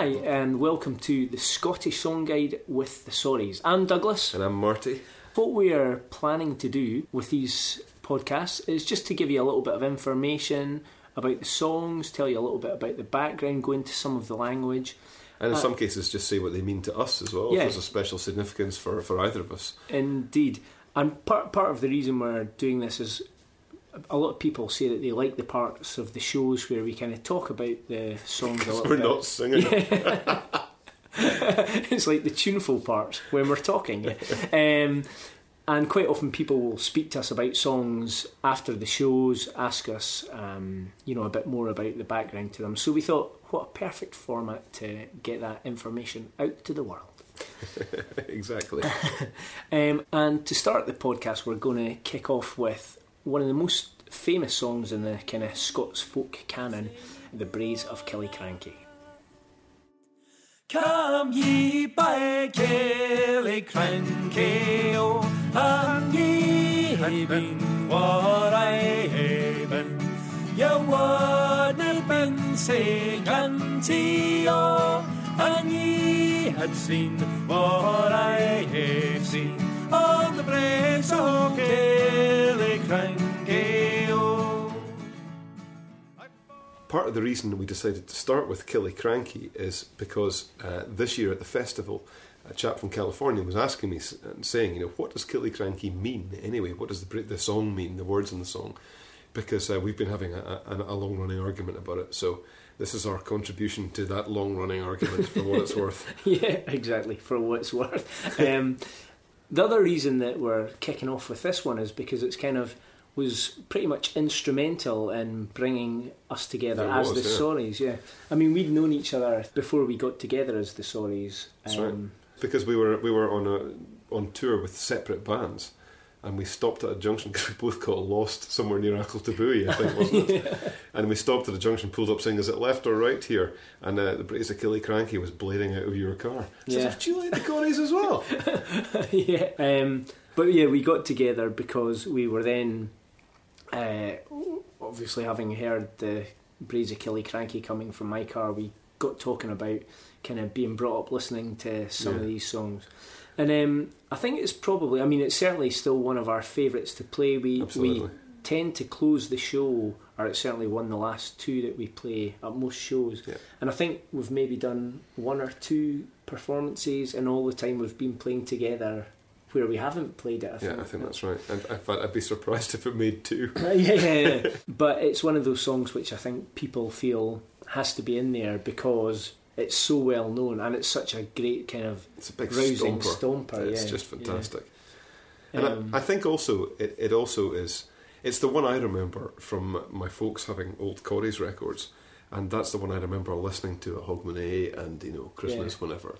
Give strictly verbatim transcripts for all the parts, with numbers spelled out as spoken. Hi, and welcome to the Scottish Song Guide with the Sorries. I'm Douglas. And I'm Marty. What we're planning to do with these podcasts is just to give you a little bit of information about the songs, tell you a little bit about the background, go into some of the language. And in uh, some cases just say what they mean to us as well, yeah. If there's a special significance for, for either of us. Indeed. And part, part of the reason we're doing this is a lot of people say that they like the parts of the shows where we kind of talk about the songs a little we're bit. We're not singing. Yeah. It's like the tuneful parts when we're talking. Yeah. Um, and quite often people will speak to us about songs after the shows, ask us, um, you know, a bit more about the background to them. So we thought, what a perfect format to get that information out to the world. Exactly. um, and to start the podcast, we're going to kick off with one of the most famous songs in the kind of Scots folk canon, The Braes of Killiecrankie. Come ye by Killiecrankie, oh, and ye haven what I haven. Ye wouldna been sae ganty, oh, and ye had seen what I have seen. On the Braes of Killiecrankie, oh. Part of the reason we decided to start with Killiecrankie is because uh, this year at the festival, a chap from California was asking me and saying, you know, what does Killiecrankie mean anyway? What does the the song mean? The words in the song, because uh, we've been having a, a, a long-running argument about it. So this is our contribution to that long-running argument for what it's worth. Yeah, exactly, for what it's worth. Um, The other reason that we're kicking off with this one is because it's kind of was pretty much instrumental in bringing us together that as was, the yeah. Sorries. Yeah, I mean we'd known each other before we got together as the Sorries. That's um, right. Because we were we were on a on tour with separate bands, and we stopped at a junction because we both got lost somewhere near Ackletabui, I think, wasn't it? Yeah. And we stopped at a junction, pulled up saying, "Is it left or right here?" And uh, the Braes of Killiecrankie was blading out of your car. I said, yeah. Do you like the Corries as well? Yeah. Um, but yeah, we got together because we were then, uh, obviously having heard the Braes of Killiecrankie coming from my car, we got talking about kind of being brought up listening to some yeah. of these songs. And um, I think it's probably, I mean, it's certainly still one of our favourites to play. We Absolutely. we tend to close the show, or it's certainly won the last two that we play at most shows. Yeah. And I think we've maybe done one or two performances in all the time we've been playing together where we haven't played it. I think. Yeah, I think that's right. And in fact, I'd be surprised if it made two. yeah, yeah, yeah. But it's one of those songs which I think people feel has to be in there because it's so well known, and it's such a great kind of it's a big rousing stomper. stomper it's yeah, just fantastic. Yeah. And um, I, I think also it, it also is. It's the one I remember from my folks having old Corries records, and that's the one I remember listening to at Hogmanay and you know Christmas yeah. whenever.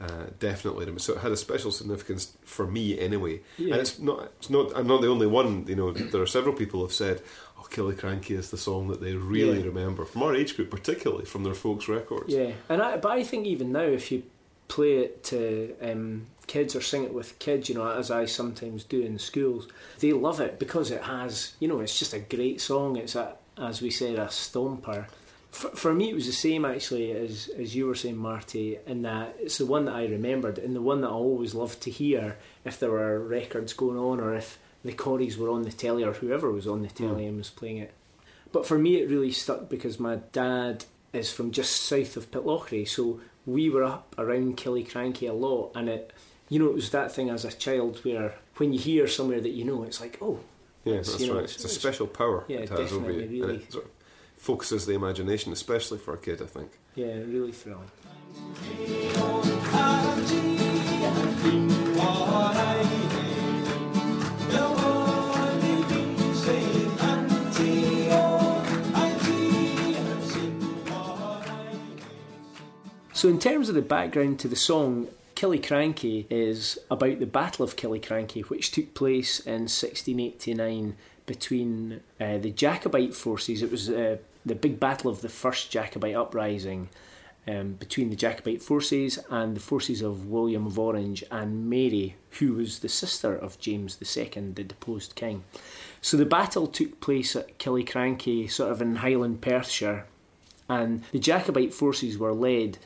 Uh, definitely, so it had a special significance for me anyway. Yeah. And it's not. It's not. I'm not the only one. You know, there are several people who've said, "Oh, Killiecrankie is the song that they really yeah. remember from our age group, particularly from their folks records." Yeah, and I, but I think even now, if you play it to um, kids or sing it with kids, you know, as I sometimes do in schools, they love it because it has. You know, it's just a great song. It's a, as we said, a stomper. For, for me, it was the same actually as as you were saying, Marty. In that it's the one that I remembered, and the one that I always loved to hear if there were records going on, or if the Corries were on the telly, or whoever was on the telly mm. and was playing it. But for me, it really stuck because my dad is from just south of Pitlochry, so we were up around Killiecrankie a lot, and it, you know, it was that thing as a child where when you hear somewhere that you know, it's like, oh, yeah, that's you know, right. It's, it's a special power. Yeah, it has definitely, over you. Really. Focuses the imagination, especially for a kid, I think. Yeah, really thrilling. So in terms of the background to the song, Killiecrankie is about the Battle of Killiecrankie, which took place in sixteen eighty-nine between uh, the Jacobite forces. It was uh, the big battle of the first Jacobite uprising um, between the Jacobite forces and the forces of William of Orange and Mary, who was the sister of James the Second, the deposed king. So the battle took place at Killiecrankie, sort of in Highland Perthshire, and the Jacobite forces were led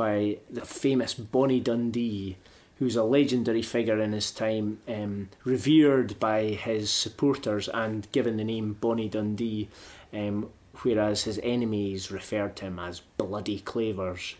by the famous Bonnie Dundee, who's a legendary figure in his time, um, revered by his supporters and given the name Bonnie Dundee, um, whereas his enemies referred to him as Bloody Clavers.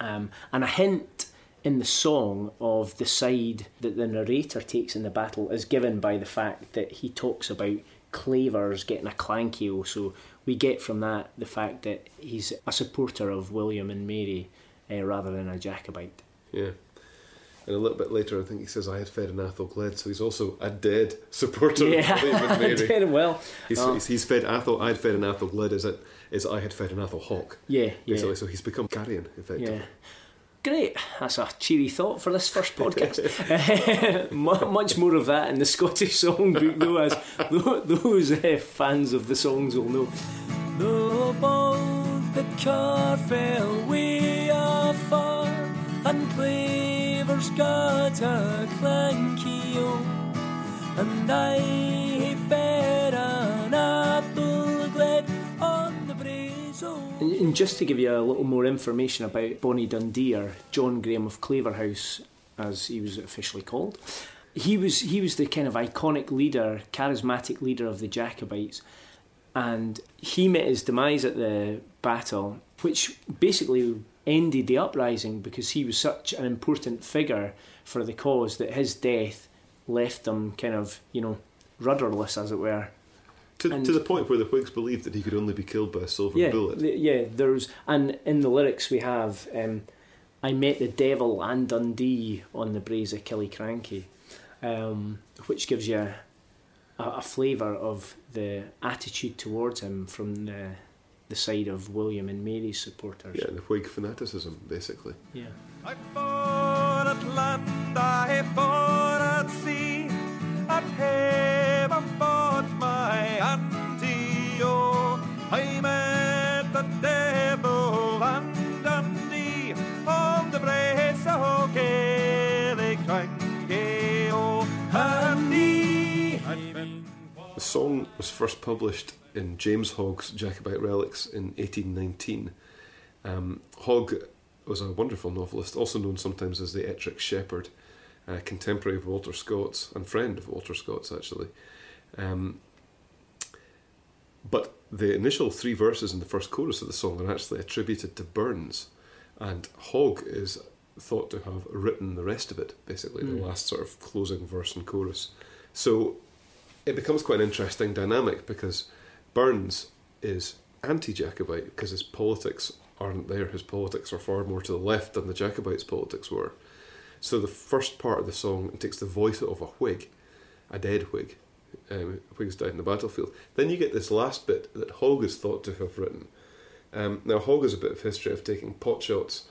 Um, and a hint in the song of the side that the narrator takes in the battle is given by the fact that he talks about Clavers getting a clankiel, so we get from that the fact that he's a supporter of William and Mary uh, rather than a Jacobite. Yeah, and a little bit later I think he says, I had fed an Athol Gled, so he's also a dead supporter yeah. of William and Mary. dead, well. He's, oh. he's, he's fed Athol, I had fed an Athol Gled, is, it, is I had fed an Athol Hawk. Yeah, basically. yeah. So he's become carrion, effectively. Yeah. Great, that's a cheery thought for this first podcast. Much more of that in the Scottish Songbook, though, as those uh, fans of the songs will know. Though both the Carfell we are far, and Clavers got a clankiel, and I have fed an Athol Gled on the Braes of. And just to give you a little more information about Bonnie Dundee, or John Graham of Claverhouse, as he was officially called, he was he was the kind of iconic leader, charismatic leader of the Jacobites, and he met his demise at the battle, which basically ended the uprising because he was such an important figure for the cause that his death left them kind of, you know, rudderless, as it were. To, to the point where the Whigs believed that he could only be killed by a silver yeah, bullet. The, yeah, there's, and in the lyrics we have, um, I met the devil and Dundee on the Braes of Killiecrankie, um, which gives you a, a, a flavour of the attitude towards him from the, the side of William and Mary's supporters. Yeah, the Whig fanaticism, basically. Yeah. I fought at land, I fought at sea, at home I fought my auntie, oh, I met the devil and Dundee on the Braes of Killiecrankie, oh, Dundee. The song was first published in James Hogg's Jacobite Relics in eighteen nineteen. Um, Hogg was a wonderful novelist, also known sometimes as the Ettrick Shepherd, a contemporary of Walter Scott's and friend of Walter Scott's, actually. Um, but the initial three verses in the first chorus of the song are actually attributed to Burns, and Hogg is thought to have written the rest of it, basically, mm. the last sort of closing verse and chorus. So it becomes quite an interesting dynamic because Burns is anti-Jacobite because his politics aren't there. His politics are far more to the left than the Jacobites' politics were. So the first part of the song takes the voice of a Whig, a dead Whig, Um, Whigs died in the battlefield. Then you get this last bit that Hogg is thought to have written. Um, now Hogg has a bit of history of taking potshots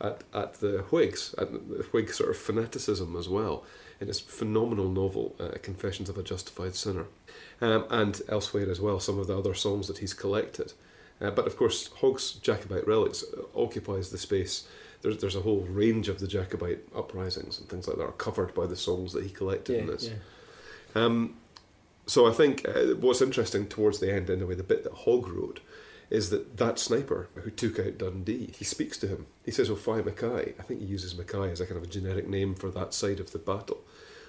at, at the Whigs, at the Whig sort of fanaticism as well, in his phenomenal novel uh, Confessions of a Justified Sinner, um, and elsewhere as well, some of the other songs that he's collected. Uh, but of course Hogg's Jacobite Relics occupies the space. There's, there's a whole range of the Jacobite uprisings and things like that are covered by the songs that he collected yeah, in this. Yeah. Um, So I think uh, what's interesting towards the end, anyway, the bit that Hogg wrote, is that that sniper who took out Dundee, he speaks to him. He says, "O fie Mackay." I think he uses Mackay as a kind of a generic name for that side of the battle.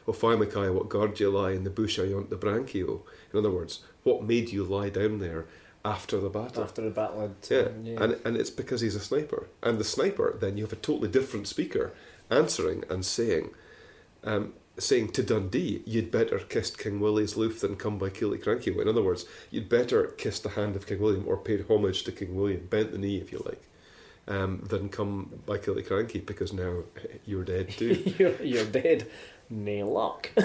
"O fie Mackay, what guard you lie in the bush ayont the branchio?" In other words, what made you lie down there after the battle? After the battle. Had, yeah, um, yeah. And, and it's because he's a sniper. And the sniper, then you have a totally different speaker answering and saying... Um, saying to Dundee, "You'd better kiss King Willie's loof than come by Killiecrankie." In other words, you'd better kiss the hand of King William, or paid homage to King William, bent the knee if you like, um, than come by Killiecrankie, because now you're dead too. you're, you're dead. Nae luck. um,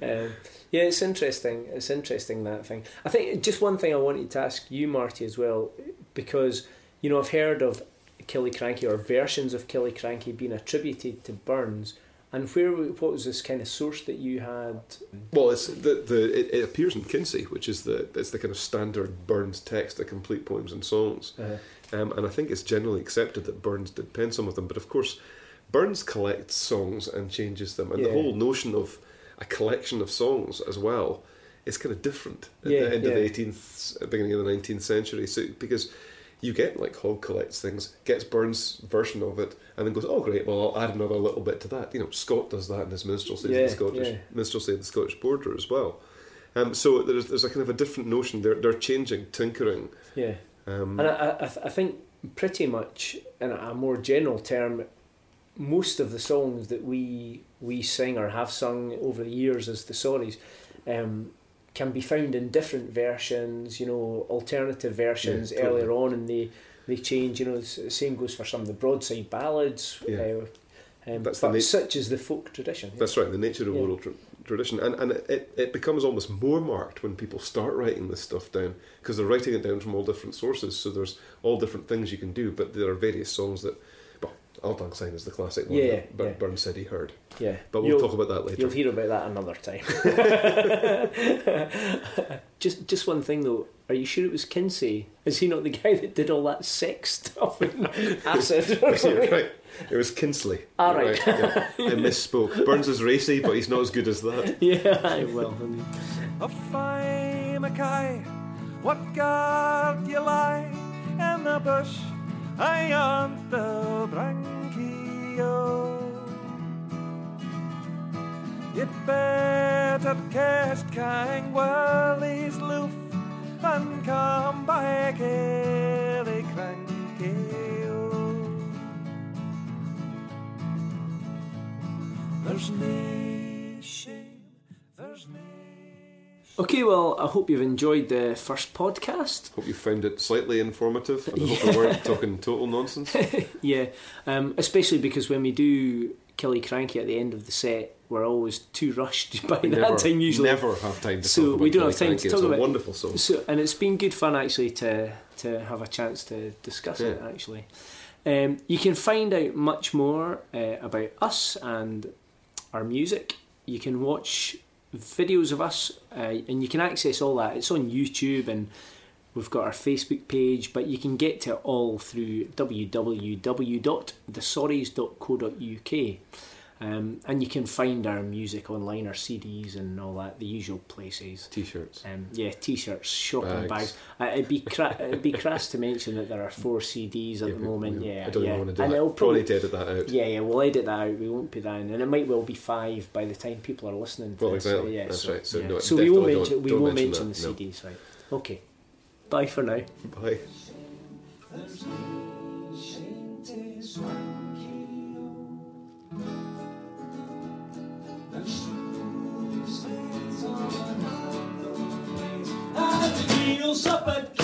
yeah, it's interesting. It's interesting, that thing. I think just one thing I wanted to ask you, Marty, as well, because, you know, I've heard of Killiecrankie, or versions of Killiecrankie being attributed to Burns. And where, what was this kind of source that you had? Well, it's the the it, it appears in Kinsley, which is the it's the kind of standard Burns text, the complete poems and songs, uh-huh. um, and I think it's generally accepted that Burns did pen some of them. But of course, Burns collects songs and changes them, and yeah. the whole notion of a collection of songs as well is kind of different at yeah, the end yeah. of the eighteenth, beginning of the nineteenth century. So because you get, like, Hogg collects things, gets Burns' version of it, and then goes, oh, great, well, I'll add another little bit to that. You know, Scott does that in his minstrelsy, yeah, the Scottish, yeah. minstrelsy of the Scottish Border as well. Um, so there's there's a kind of a different notion. They're, they're changing, tinkering. Yeah. Um, and I, I, I think pretty much, in a more general term, most of the songs that we we sing or have sung over the years as the Sorries um, can be found in different versions, you know, alternative versions, yeah, totally. Earlier on, and they, they change, you know, the same goes for some of the broadside ballads, yeah. uh, um, but nat- such is the folk tradition. Yeah. That's right, the nature of yeah. oral tra- tradition, and, and it, it becomes almost more marked when people start writing this stuff down, because they're writing it down from all different sources, so there's all different things you can do, but there are various songs that... Auld Lang Syne is the classic one yeah, that Bur- yeah. Burns said he heard. Yeah, but we'll you'll, talk about that later. You'll hear about that another time. just, just one thing though. Are you sure it was Kinsley? Is he not the guy that did all that sex stuff and acid? Right. It was Kinsley. All right. right. Yeah. I misspoke. Burns is racy, but he's not as good as that. Yeah, I will. A fine Mackay, what guard you lie in the bush? I am the Branchio. You'd better cast Kang Wally's loof and come by Killiecrankie. There's no shame, there's no. Okay, well, I hope you've enjoyed the first podcast. Hope you found it slightly informative, and I yeah. hope we weren't talking total nonsense. yeah, um, especially because when we do Killiecrankie at the end of the set, we're always too rushed by we that never, time usually. Never have time to so talk about we don't have time to talk it's about. It's a wonderful song. So, and it's been good fun actually to to have a chance to discuss yeah. it actually. Um, you can find out much more uh, about us and our music. You can watch videos of us uh, and you can access all that. It's on YouTube and we've got our Facebook page, but you can get to it all through w w w dot the sorries dot co dot u k um, and you can find our music online, our C Ds and all that, the usual places. T-shirts. Um, yeah, T-shirts, shopping bags. bags. Uh, it'd be cra- it'd be crass to mention that there are four C Ds at yeah, the moment. Yeah, I don't yeah. want to do and that. Probably, probably to edit that out. Yeah, yeah, we'll edit that out. We won't put that in, and it might well be five by the time people are listening to well, this. Exactly. So, yeah, that's so, right. So, yeah. no, so we won't mention we won't mention, mention the no. C Ds. Right. Okay. Bye for now. Bye. Up at